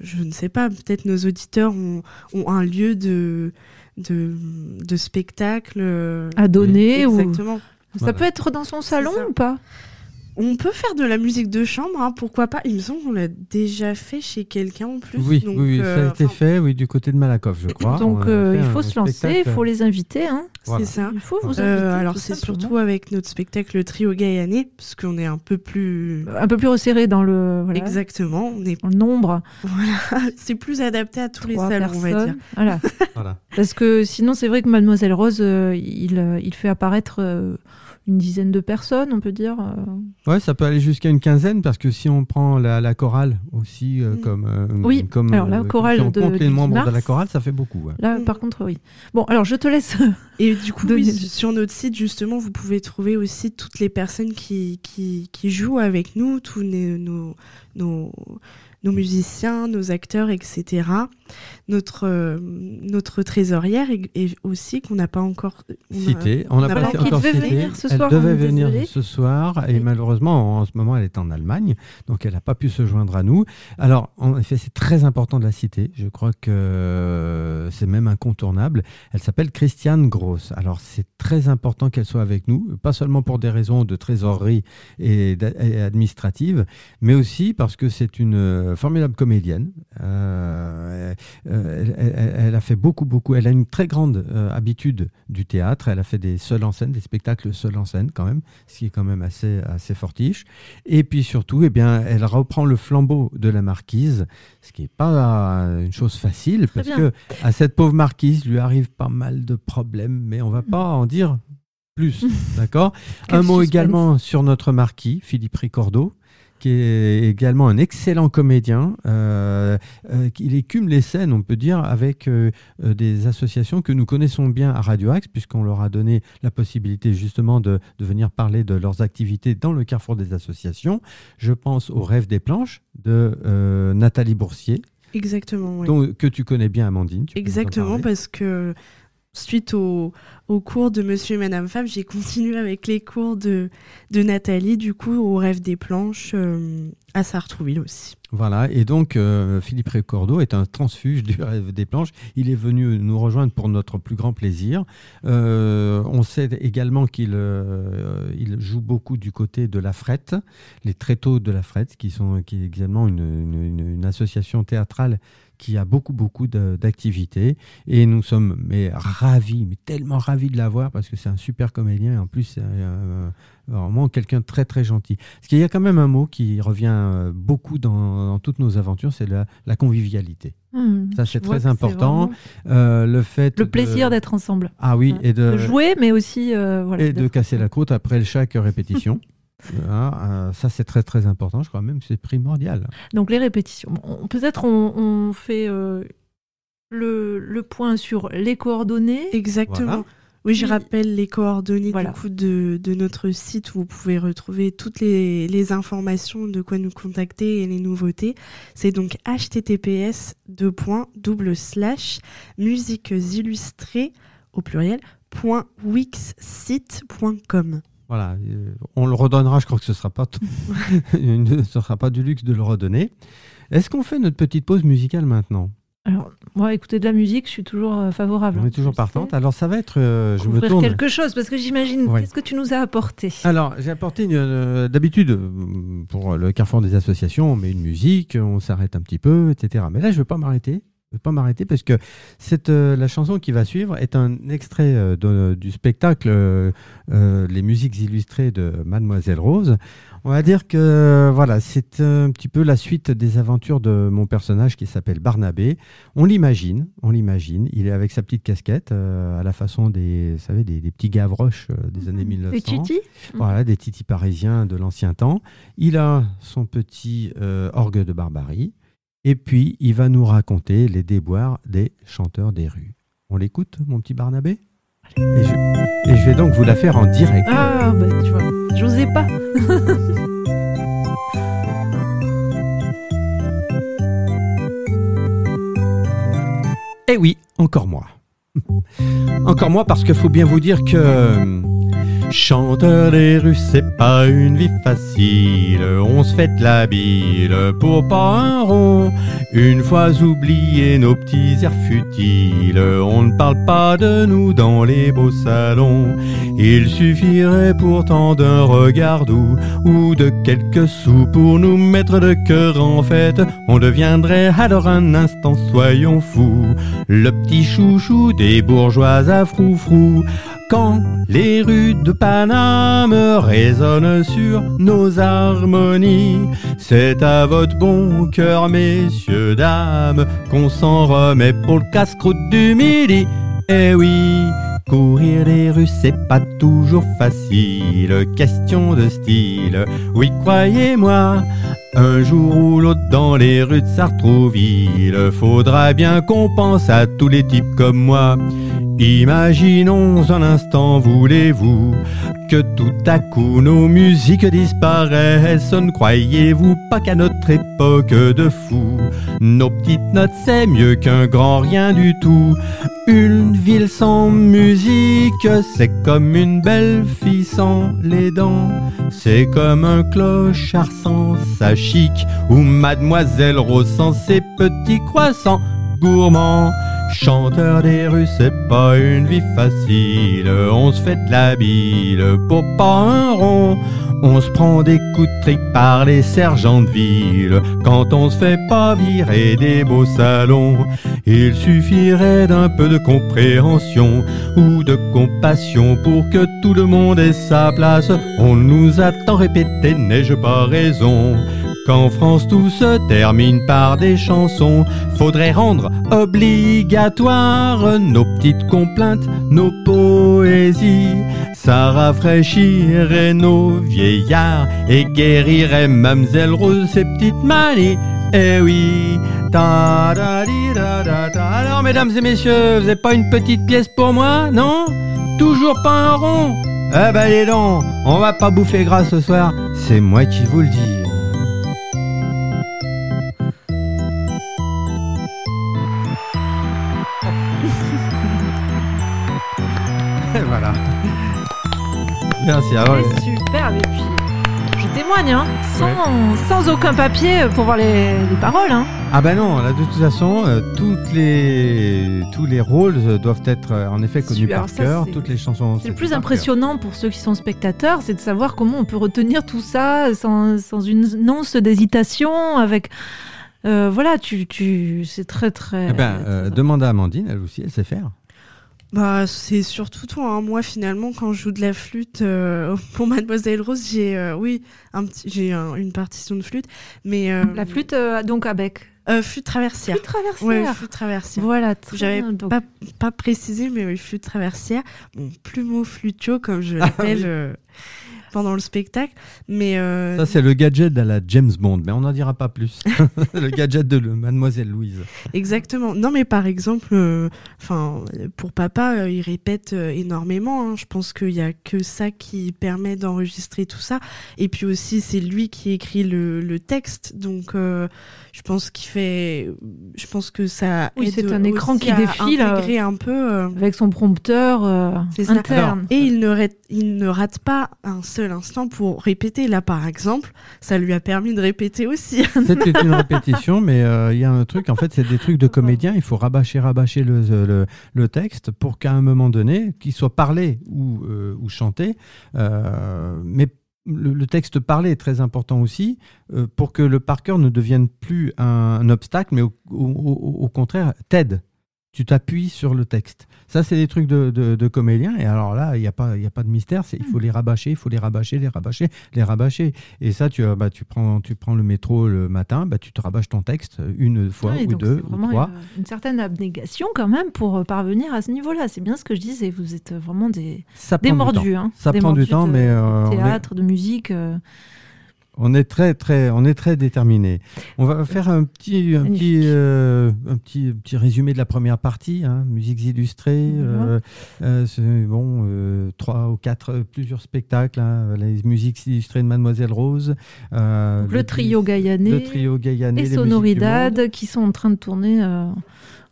je ne sais pas, peut-être nos auditeurs ont un lieu de spectacle à donner. Exactement. Ça peut être dans son salon ou pas ? On peut faire de la musique de chambre, hein, pourquoi pas. Il me semble qu'on l'a déjà fait chez quelqu'un en plus. Oui, donc, ça a été fait du côté de Malakoff, je crois. Donc il faut se lancer, il faut les inviter. Hein. Voilà. C'est ça. Il faut vous inviter. Alors c'est surtout avec notre spectacle Trio Gayané, parce qu'on est un peu plus resserré dans le... Voilà. Exactement. On est... dans le nombre. Voilà. C'est plus adapté à tous les salons, on va dire. Voilà. Parce que sinon, c'est vrai que Mademoiselle Rose, il fait apparaître... une dizaine de personnes, on peut dire. Oui, ça peut aller jusqu'à une quinzaine, parce que si on prend la chorale aussi, comme alors la chorale, si on compte les membres de la chorale, ça fait beaucoup. Là, par contre, oui. Bon, alors je te laisse. Et du coup, sur notre site, justement, vous pouvez trouver aussi toutes les personnes qui jouent avec nous, tous nos musiciens, nos acteurs, etc. Notre trésorière et aussi qu'on n'a pas encore citée. Elle devait venir ce soir et malheureusement en ce moment elle est en Allemagne, donc elle n'a pas pu se joindre à nous. Alors en effet c'est très important de la citer, je crois que c'est même incontournable. Elle s'appelle Christiane Gross. Alors c'est très important qu'elle soit avec nous, pas seulement pour des raisons de trésorerie et administrative, mais aussi parce que c'est une formidable comédienne. Elle a fait beaucoup. Elle a une très grande habitude du théâtre. Elle a fait des seuls en scène, des spectacles seuls en scène quand même, ce qui est quand même assez fortiche. Et puis surtout, elle reprend le flambeau de la marquise, ce qui n'est pas une chose facile parce que à cette pauvre marquise lui arrive pas mal de problèmes, mais on ne va pas en dire plus, d'accord ? Un mot également sur notre marquis, Philippe Ricordeau, qui est également un excellent comédien. Il écume les scènes, on peut dire, avec des associations que nous connaissons bien à Radio-Axe, puisqu'on leur a donné la possibilité justement de venir parler de leurs activités dans le Carrefour des Associations. Je pense au Rêve des Planches de Nathalie Boursier. Exactement, oui. Donc, que tu connais bien, Amandine. Exactement, parce que suite au cours de Monsieur et Madame Favre, j'ai continué avec les cours de Nathalie, du coup, au Rêve des Planches, à Sartrouville aussi. Voilà, et donc Philippe Ricordeau est un transfuge du Rêve des Planches. Il est venu nous rejoindre pour notre plus grand plaisir. On sait également qu'il joue beaucoup du côté de la Frette, les Tréteaux de la Frette, qui est également une association théâtrale qui a beaucoup d'activités, et nous sommes tellement ravis de l'avoir, parce que c'est un super comédien et en plus c'est vraiment quelqu'un de très très gentil. Parce qu'il y a quand même un mot qui revient beaucoup dans toutes nos aventures, c'est la convivialité. Ça c'est très important. C'est vraiment... le plaisir d'être ensemble. Ah oui, et de jouer, mais aussi et de casser la croûte après chaque répétition. Ça c'est très très important, je crois même que c'est primordial. Donc les répétitions, peut-être on fait le point sur les coordonnées. Exactement, voilà. Oui, je rappelle les coordonnées, voilà, du coup, de notre site, où vous pouvez retrouver toutes les informations, de quoi nous contacter et les nouveautés. C'est donc https:/musiquesillustrées.wixsite.com. Voilà, on le redonnera, je crois que ce ne sera pas du luxe de le redonner. Est-ce qu'on fait notre petite pause musicale maintenant ? Alors, moi, écouter de la musique, je suis toujours favorable. On est toujours partante. Alors, ça va être... je me tourne... quelque chose, parce que j'imagine... Ouais. Qu'est-ce que tu nous as apporté ? Alors, j'ai apporté, d'habitude, pour le Carrefour des Associations, on met une musique, on s'arrête un petit peu, etc. Mais là, je ne veux pas m'arrêter. Parce que la chanson qui va suivre est un extrait du spectacle Les Musiques Illustrées de Mademoiselle Rose. On va dire que voilà, c'est un petit peu la suite des aventures de mon personnage qui s'appelle Barnabé. On l'imagine. Il est avec sa petite casquette à la façon des petits Gavroche des années 1900. Des titis. Voilà, des titis parisiens de l'ancien temps. Il a son petit orgue de Barbarie. Et puis, il va nous raconter les déboires des chanteurs des rues. On l'écoute, mon petit Barnabé ? Allez. Et je vais donc vous la faire en direct. Ah, bah tu vois, j'osais pas. Eh oui, encore moi. Encore moi, parce qu'il faut bien vous dire que... Chanteur des rues, c'est pas une vie facile, on se fête la bile pour pas un rond. Une fois oubliés nos petits airs futiles, on ne parle pas de nous dans les beaux salons. Il suffirait pourtant d'un regard doux ou de quelques sous pour nous mettre le cœur en fête. On deviendrait alors un instant, soyons fous, le petit chouchou des bourgeois à froufrou. Quand les rues de Paname résonnent sur nos harmonies, c'est à votre bon cœur, messieurs, dames, qu'on s'en remet pour le casse-croûte du midi. Eh oui, courir les rues, c'est pas toujours facile, question de style, oui, croyez-moi. Un jour ou l'autre dans les rues de Sartrouville, faudra bien qu'on pense à tous les types comme moi. Imaginons un instant, voulez-vous, que tout à coup nos musiques disparaissent. Ne croyez-vous pas qu'à notre époque de fou, nos petites notes c'est mieux qu'un grand rien du tout. Une ville sans musique, c'est comme une belle fille sans les dents, c'est comme un clochard sans sa chic, ou Mademoiselle Rose sans ses petits croissants gourmands. Chanteur des rues, c'est pas une vie facile, on se fait de la bile pour pas un rond. On se prend des coups de trique par les sergents de ville quand on se fait pas virer des beaux salons. Il suffirait d'un peu de compréhension ou de compassion pour que tout le monde ait sa place. On nous a tant répété, n'ai-je pas raison ? Qu'en France tout se termine par des chansons, faudrait rendre obligatoires nos petites complaintes, nos poésies. Ça rafraîchirait nos vieillards et guérirait Mademoiselle Rose ses petites manies. Eh oui, ta da di da da da. Alors mesdames et messieurs, vous n'avez pas une petite pièce pour moi, non? Toujours pas un rond? Eh ben les dents, on va pas bouffer gras ce soir, c'est moi qui vous le dis. Voilà. Merci. C'est superbe, et puis je témoigne, hein, sans aucun papier pour voir les paroles. Hein. Ah ben non, là de toute façon, tous les rôles doivent être en effet connus par cœur, toutes les chansons. C'est le plus impressionnant pour ceux qui sont spectateurs, c'est de savoir comment on peut retenir tout ça sans une once d'hésitation, avec... voilà, c'est très très... Eh ben, demande à Amandine, elle aussi, elle sait faire. Bah, c'est surtout toi, hein. Moi finalement quand je joue de la flûte pour Mademoiselle Rose, j'ai une partition de flûte, mais la flûte donc à bec. Flûte traversière. Ouais, flûte traversière. Voilà, j'avais donc... pas précisé, mais oui, flûte traversière. Bon, plumeau flutio comme je l'appelle. Pendant le spectacle, mais ça c'est le gadget à la James Bond, mais on n'en dira pas plus. Le gadget de Mademoiselle Louise. Exactement. Non, mais par exemple, pour papa, il répète énormément. Hein. Je pense qu'il y a que ça qui permet d'enregistrer tout ça. Et puis aussi, c'est lui qui écrit le texte, donc je pense qu'il fait. Je pense que ça. Oui, c'est un écran qui défile. Intégrer un peu avec son prompteur interne. Et il ne rate pas un seul instant pour répéter. Là, par exemple, ça lui a permis de répéter aussi. C'était une répétition, mais il y a un truc, en fait, c'est des trucs de comédien. Il faut rabâcher le texte pour qu'à un moment donné, qu'il soit parlé ou chanté, mais le texte parlé est très important aussi, pour que le par cœur ne devienne plus un obstacle, mais au contraire, t'aide. Tu t'appuies sur le texte. Ça, c'est des trucs de comédiens. Et alors là, il n'y a pas de mystère. Il faut les rabâcher, les rabâcher. Et ça, tu prends le métro le matin, tu te rabâches ton texte une fois ou deux ou trois. Une certaine abnégation quand même pour parvenir à ce niveau-là. C'est bien ce que je disais. Vous êtes vraiment des mordus. Hein. Ça prend du temps, mais... théâtre, de musique... On est très déterminés. On va faire un petit résumé de la première partie, hein, musiques illustrées, trois ou quatre, plusieurs spectacles, hein, les musiques illustrées de Mademoiselle Rose, le trio Gayané et Sonoridad qui sont en train de tourner.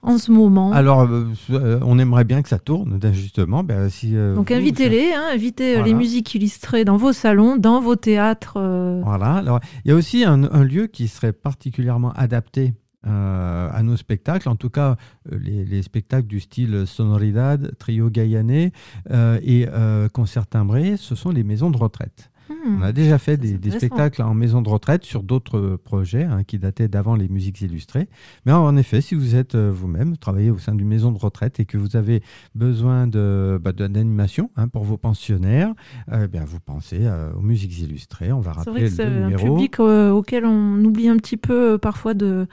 En ce moment. Alors, on aimerait bien que ça tourne, justement. Donc, invitez les musiques illustrées dans vos salons, dans vos théâtres. Voilà. Alors, il y a aussi un lieu qui serait particulièrement adapté à nos spectacles, en tout cas les spectacles du style Sonoridad, Trio Gayané et Concert Timbré, ce sont les maisons de retraite. On a déjà fait des spectacles en maison de retraite sur d'autres projets, hein, qui dataient d'avant les musiques illustrées. Mais en effet, si vous êtes vous-même, travaillez au sein d'une maison de retraite et que vous avez besoin d'animation, hein, pour vos pensionnaires, vous pensez aux musiques illustrées. On va rappeler le numéro. C'est vrai que c'est un public auquel on oublie un petit peu parfois de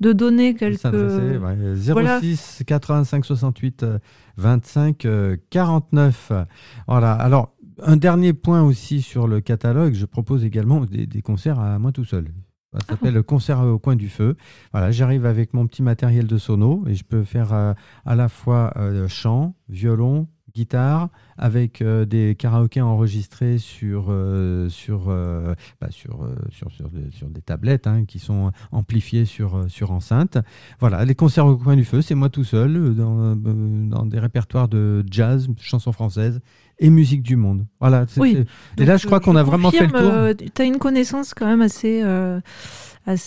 donner quelques... 06 85 68 25 49. Voilà, alors... Un dernier point aussi sur le catalogue, je propose également des concerts à moi tout seul. Ça s'appelle le concert au coin du feu. Voilà, j'arrive avec mon petit matériel de sono et je peux faire à la fois chant, violon, guitare, avec des karaokés enregistrés sur des tablettes, hein, qui sont amplifiées sur enceinte. Voilà, les concerts au coin du feu, c'est moi tout seul dans des répertoires de jazz, chansons françaises et musique du monde. Voilà. Et là, je crois qu'on a vraiment fait le tour. Tu as une connaissance quand même assez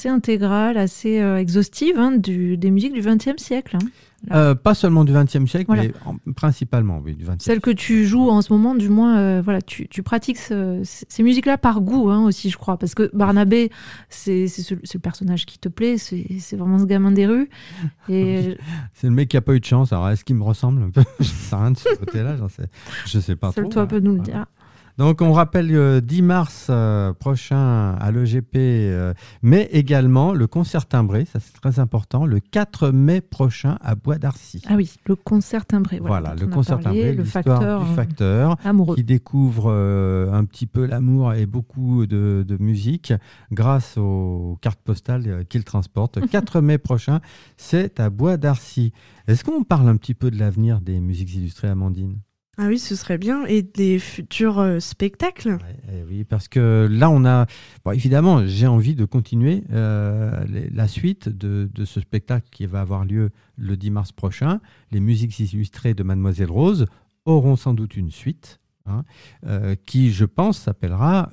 intégrale, assez exhaustive, hein, des musiques du XXe siècle. Hein. Pas seulement du XXe siècle, voilà. Mais principalement, oui, du XXe siècle. Celle que tu joues en ce moment, du moins, tu pratiques ces musiques-là par goût, hein, aussi, je crois. Parce que Barnabé, c'est le personnage qui te plaît, c'est vraiment ce gamin des rues. Et... c'est le mec qui n'a pas eu de chance. Alors, est-ce qu'il me ressemble un peu? Ça a rien de ce côté-là, je ne sais pas trop. Seul toi peut nous le dire. Donc on rappelle 10 mars prochain à l'EGP, mais également le concert timbré, ça c'est très important, le 4 mai prochain à Bois-d'Arcy. Ah oui, le concert timbré. Voilà le concert timbré, l'histoire du facteur amoureux qui découvre un petit peu l'amour et beaucoup de musique grâce aux cartes postales qu'il transporte. 4 mai prochain, c'est à Bois-d'Arcy. Est-ce qu'on parle un petit peu de l'avenir des musiques illustrées, Amandine ? Ah oui, ce serait bien. Et des futurs spectacles. Ouais, oui, parce que là, on a... Bon, évidemment, j'ai envie de continuer la suite de ce spectacle qui va avoir lieu le 10 mars prochain. Les musiques illustrées de Mademoiselle Rose auront sans doute une suite, hein, qui, je pense, s'appellera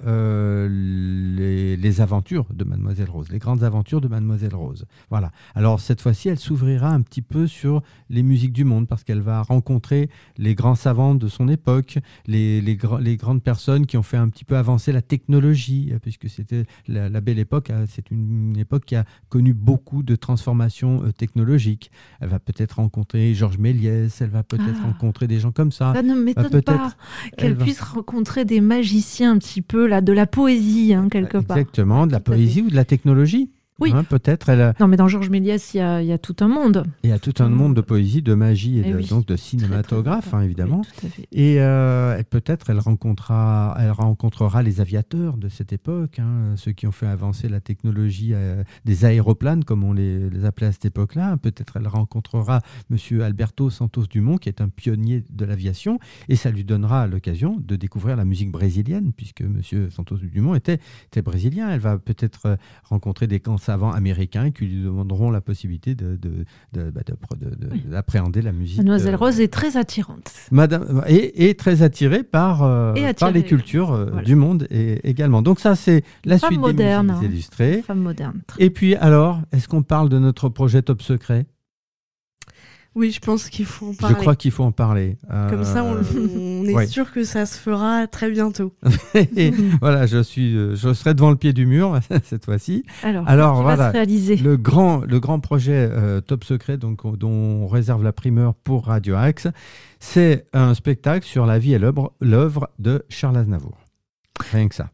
les aventures de Mademoiselle Rose, les grandes aventures de Mademoiselle Rose. Voilà. Alors, cette fois-ci, elle s'ouvrira un petit peu sur les musiques du monde, parce qu'elle va rencontrer les grands savants de son époque, les grandes personnes qui ont fait un petit peu avancer la technologie, puisque c'était la Belle Époque, c'est une époque qui a connu beaucoup de transformations technologiques. Elle va peut-être rencontrer Georges Méliès, elle va peut-être rencontrer des gens comme ça. Ça ne m'étonne pas qu'elle puisse rencontrer des magiciens un petit peu, là, de la poésie, hein, quelque part. Exactement, de la poésie ou de la technologie. Oui. Hein, peut-être. Non, mais dans Georges Méliès, il y a tout un monde. Il y a tout un monde de poésie, de magie et donc de cinématographe, très, très, hein, évidemment. Oui, tout à fait. Et peut-être elle rencontrera les aviateurs de cette époque, hein, ceux qui ont fait avancer la technologie des aéroplanes, comme on les appelait à cette époque-là. Peut-être elle rencontrera Monsieur Alberto Santos Dumont, qui est un pionnier de l'aviation, et ça lui donnera l'occasion de découvrir la musique brésilienne, puisque Monsieur Santos Dumont était brésilien. Elle va peut-être rencontrer des cancers savants américains qui lui demanderont la possibilité d'appréhender la musique. Mademoiselle Rose est très attirante. Est très attirée par les cultures du monde également. Donc ça, c'est la femme suite moderne, des musiques illustrées. Femme moderne. Et puis alors, est-ce qu'on parle de notre projet Top Secret ? Oui, je pense qu'il faut en parler. Je crois qu'il faut en parler. Comme ça, on est sûr que ça se fera très bientôt. Voilà, je serai devant le pied du mur cette fois-ci. Alors voilà, va se réaliser. Le grand projet Top Secret, donc, dont on réserve la primeur pour Radio-Axe, c'est un spectacle sur la vie et l'œuvre de Charles Aznavour. Rien que ça.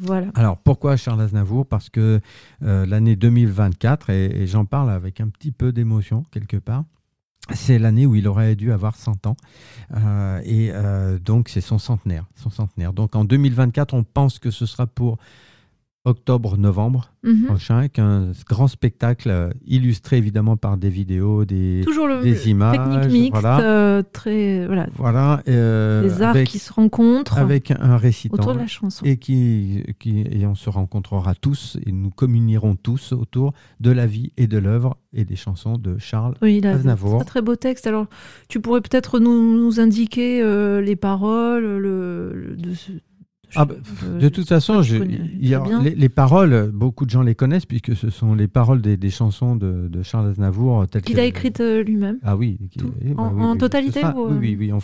Voilà. Alors, pourquoi Charles Aznavour ? Parce que l'année 2024, et j'en parle avec un petit peu d'émotion quelque part, c'est l'année où il aurait dû avoir 100 ans. Donc, c'est son centenaire. Donc, en 2024, on pense que ce sera pour octobre-novembre prochain, qu'un grand spectacle illustré évidemment par des vidéos, des images. Technique mixte, très... Voilà des arts qui se rencontrent. Avec un récitant. Autour de la chanson. Et on se rencontrera tous et nous communierons tous autour de la vie et de l'œuvre et des chansons de Charles Aznavour. Oui, c'est un très beau texte. Alors, tu pourrais peut-être nous indiquer les paroles, de toute façon, les paroles, beaucoup de gens les connaissent puisque ce sont les paroles des chansons de Charles Aznavour telles qu'il a écrites lui-même. Ah oui, en totalité. On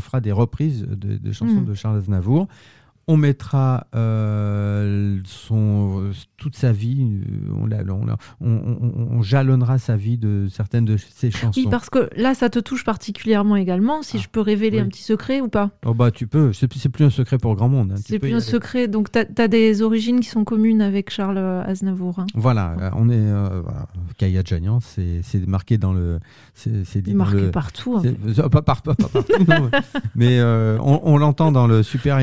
fera des reprises de chansons de Charles Aznavour. On mettra toute sa vie, on jalonnera sa vie de certaines de ses chansons. Oui, parce que là, ça te touche particulièrement également, si je peux révéler un petit secret ou pas. Oh bah tu peux, c'est plus un secret pour grand monde. Hein. C'est plus un secret, donc t'as des origines qui sont communes avec Charles Aznavour. Hein. Voilà, on est... Kayadjanian, c'est marqué dans le... C'est dit marqué dans partout. Hein. Pas partout, non. Mais on l'entend dans le super...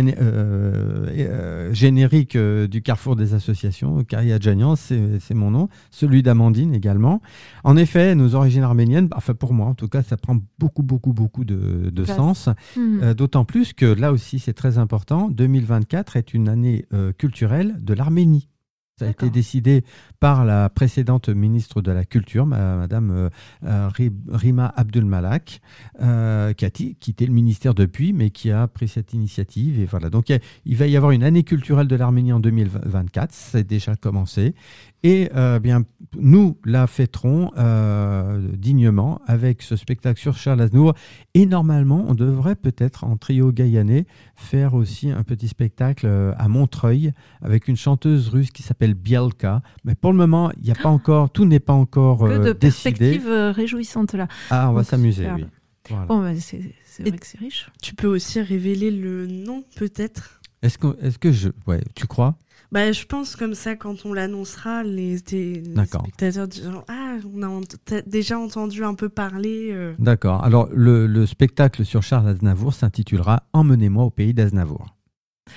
générique du Carrefour des Associations, Kayadjanian, c'est mon nom, celui d'Amandine également. En effet, nos origines arméniennes, enfin pour moi en tout cas, ça prend beaucoup, beaucoup, beaucoup de sens, d'autant plus que là aussi c'est très important, 2024 est une année culturelle de l'Arménie. Ça a été décidé par la précédente ministre de la Culture, Madame Rima Abdulmalak, qui a quitté le ministère depuis, mais qui a pris cette initiative. Et voilà. Donc, il va y avoir une année culturelle de l'Arménie en 2024. C'est déjà commencé. Et bien, nous la fêterons dignement avec ce spectacle sur Charles Aznavour. Et normalement, on devrait peut-être, en trio gayané, faire aussi un petit spectacle à Montreuil avec une chanteuse russe qui s'appelle Bielka. Mais pour le moment, il n'y a pas encore, tout n'est pas encore décidé. Que de perspectives réjouissantes là. On va s'amuser, oui. Voilà. Bon, bah, c'est vrai que c'est riche. Tu peux aussi révéler le nom, peut-être. Est-ce que je... Ouais, tu crois? Bah, je pense comme ça, quand on l'annoncera, les spectateurs diront « Ah, on a déjà entendu un peu parler ». D'accord. Alors, le spectacle sur Charles Aznavour s'intitulera « Emmenez-moi au pays d'Aznavour ».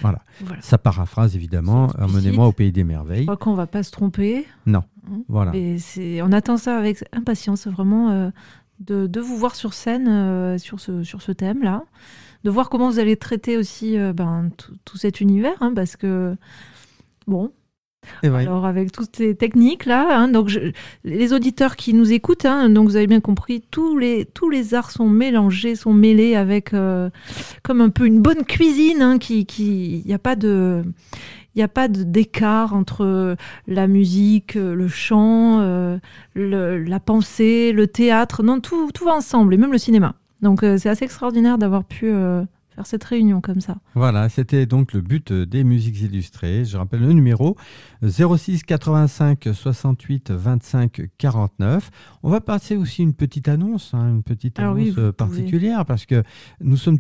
Voilà. Ça paraphrase évidemment « Emmenez-moi au pays des merveilles ». Je crois qu'on ne va pas se tromper. Non, voilà. Mais on attend ça avec impatience, vraiment, de vous voir sur scène sur ce thème-là. De voir comment vous allez traiter aussi tout cet univers, hein, parce que... Bon, alors avec toutes ces techniques-là, hein, donc les auditeurs qui nous écoutent, hein, donc vous avez bien compris, tous les arts sont mélangés, sont mêlés avec comme un peu une bonne cuisine, hein, il n'y a pas d'écart entre la musique, le chant, la pensée, le théâtre, non, tout va ensemble, et même le cinéma. Donc c'est assez extraordinaire d'avoir pu... faire cette réunion comme ça. Voilà, c'était donc le but des Musiques Illustrées. Je rappelle le numéro 06 85 68 25 49. On va passer aussi une petite annonce, particulière, parce que nous sommes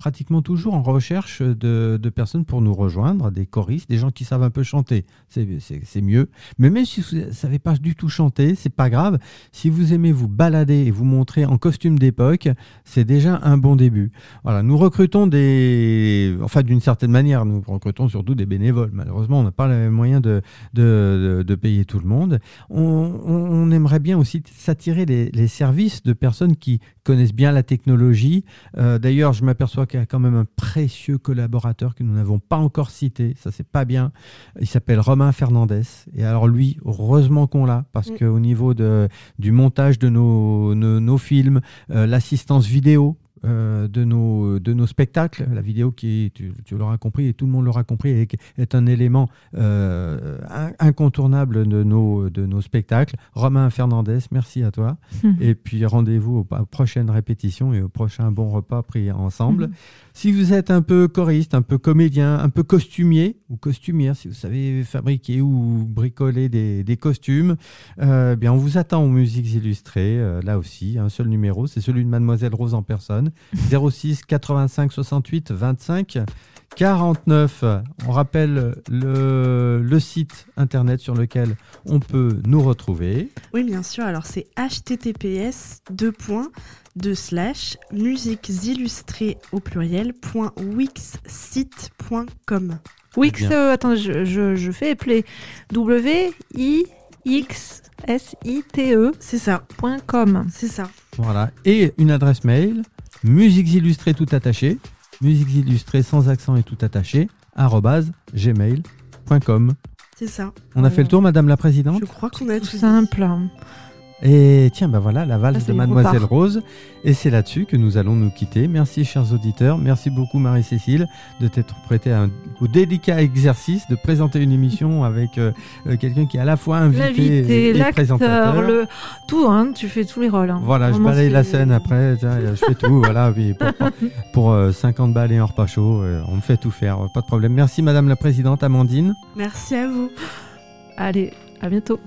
pratiquement toujours en recherche de personnes pour nous rejoindre, des choristes, des gens qui savent un peu chanter, c'est mieux. Mais même si vous ne savez pas du tout chanter, c'est pas grave. Si vous aimez vous balader et vous montrer en costume d'époque, c'est déjà un bon début. Voilà, nous recrutons d'une certaine manière, nous recrutons surtout des bénévoles. Malheureusement, on n'a pas les moyens de payer tout le monde. On aimerait bien aussi s'attirer les services de personnes qui connaissent bien la technologie. D'ailleurs, je m'aperçois qu'il y a quand même un précieux collaborateur que nous n'avons pas encore cité, ça c'est pas bien, il s'appelle Romain Fernandez, et alors lui, heureusement qu'on l'a, parce qu'au niveau du montage de nos films, l'assistance vidéo de nos spectacles, la vidéo qui, tu l'auras compris et tout le monde l'aura compris, est un élément incontournable de nos spectacles. Romain Fernandez, merci à toi. Et puis rendez-vous aux prochaines répétitions et au prochain bon repas pris ensemble. Si vous êtes un peu choriste, un peu comédien, un peu costumier ou costumière, si vous savez fabriquer ou bricoler des costumes, bien on vous attend aux Musiques Illustrées. Là aussi, un seul numéro, c'est celui de Mademoiselle Rose en personne. 06 85 68 25 49. On rappelle le site internet sur lequel on peut nous retrouver. Oui, bien sûr. Alors, c'est https:/musiquesillustrées.wixsite.com. Wix, attends, je fais appeler WIXSITE. C'est ça. .com. C'est ça. Voilà. Et une adresse mail, musiques illustrées sans accent et tout attaché, @gmail.com. C'est ça. On a fait le tour, Madame la Présidente. Je crois qu'on a tout simple. Et tiens, voilà, la valse de Mademoiselle Rose. Et c'est là-dessus que nous allons nous quitter. Merci, chers auditeurs. Merci beaucoup, Marie-Cécile, de t'être prêtée au délicat exercice de présenter une émission avec quelqu'un qui est à la fois invité et présentateur. Tout, hein, tu fais tous les rôles. Hein. Voilà, je balaye la scène après, je fais tout. Voilà, oui, pour 50 balles et un repas chaud, on me fait tout faire, pas de problème. Merci, Madame la Présidente, Amandine. Merci à vous. Allez, à bientôt.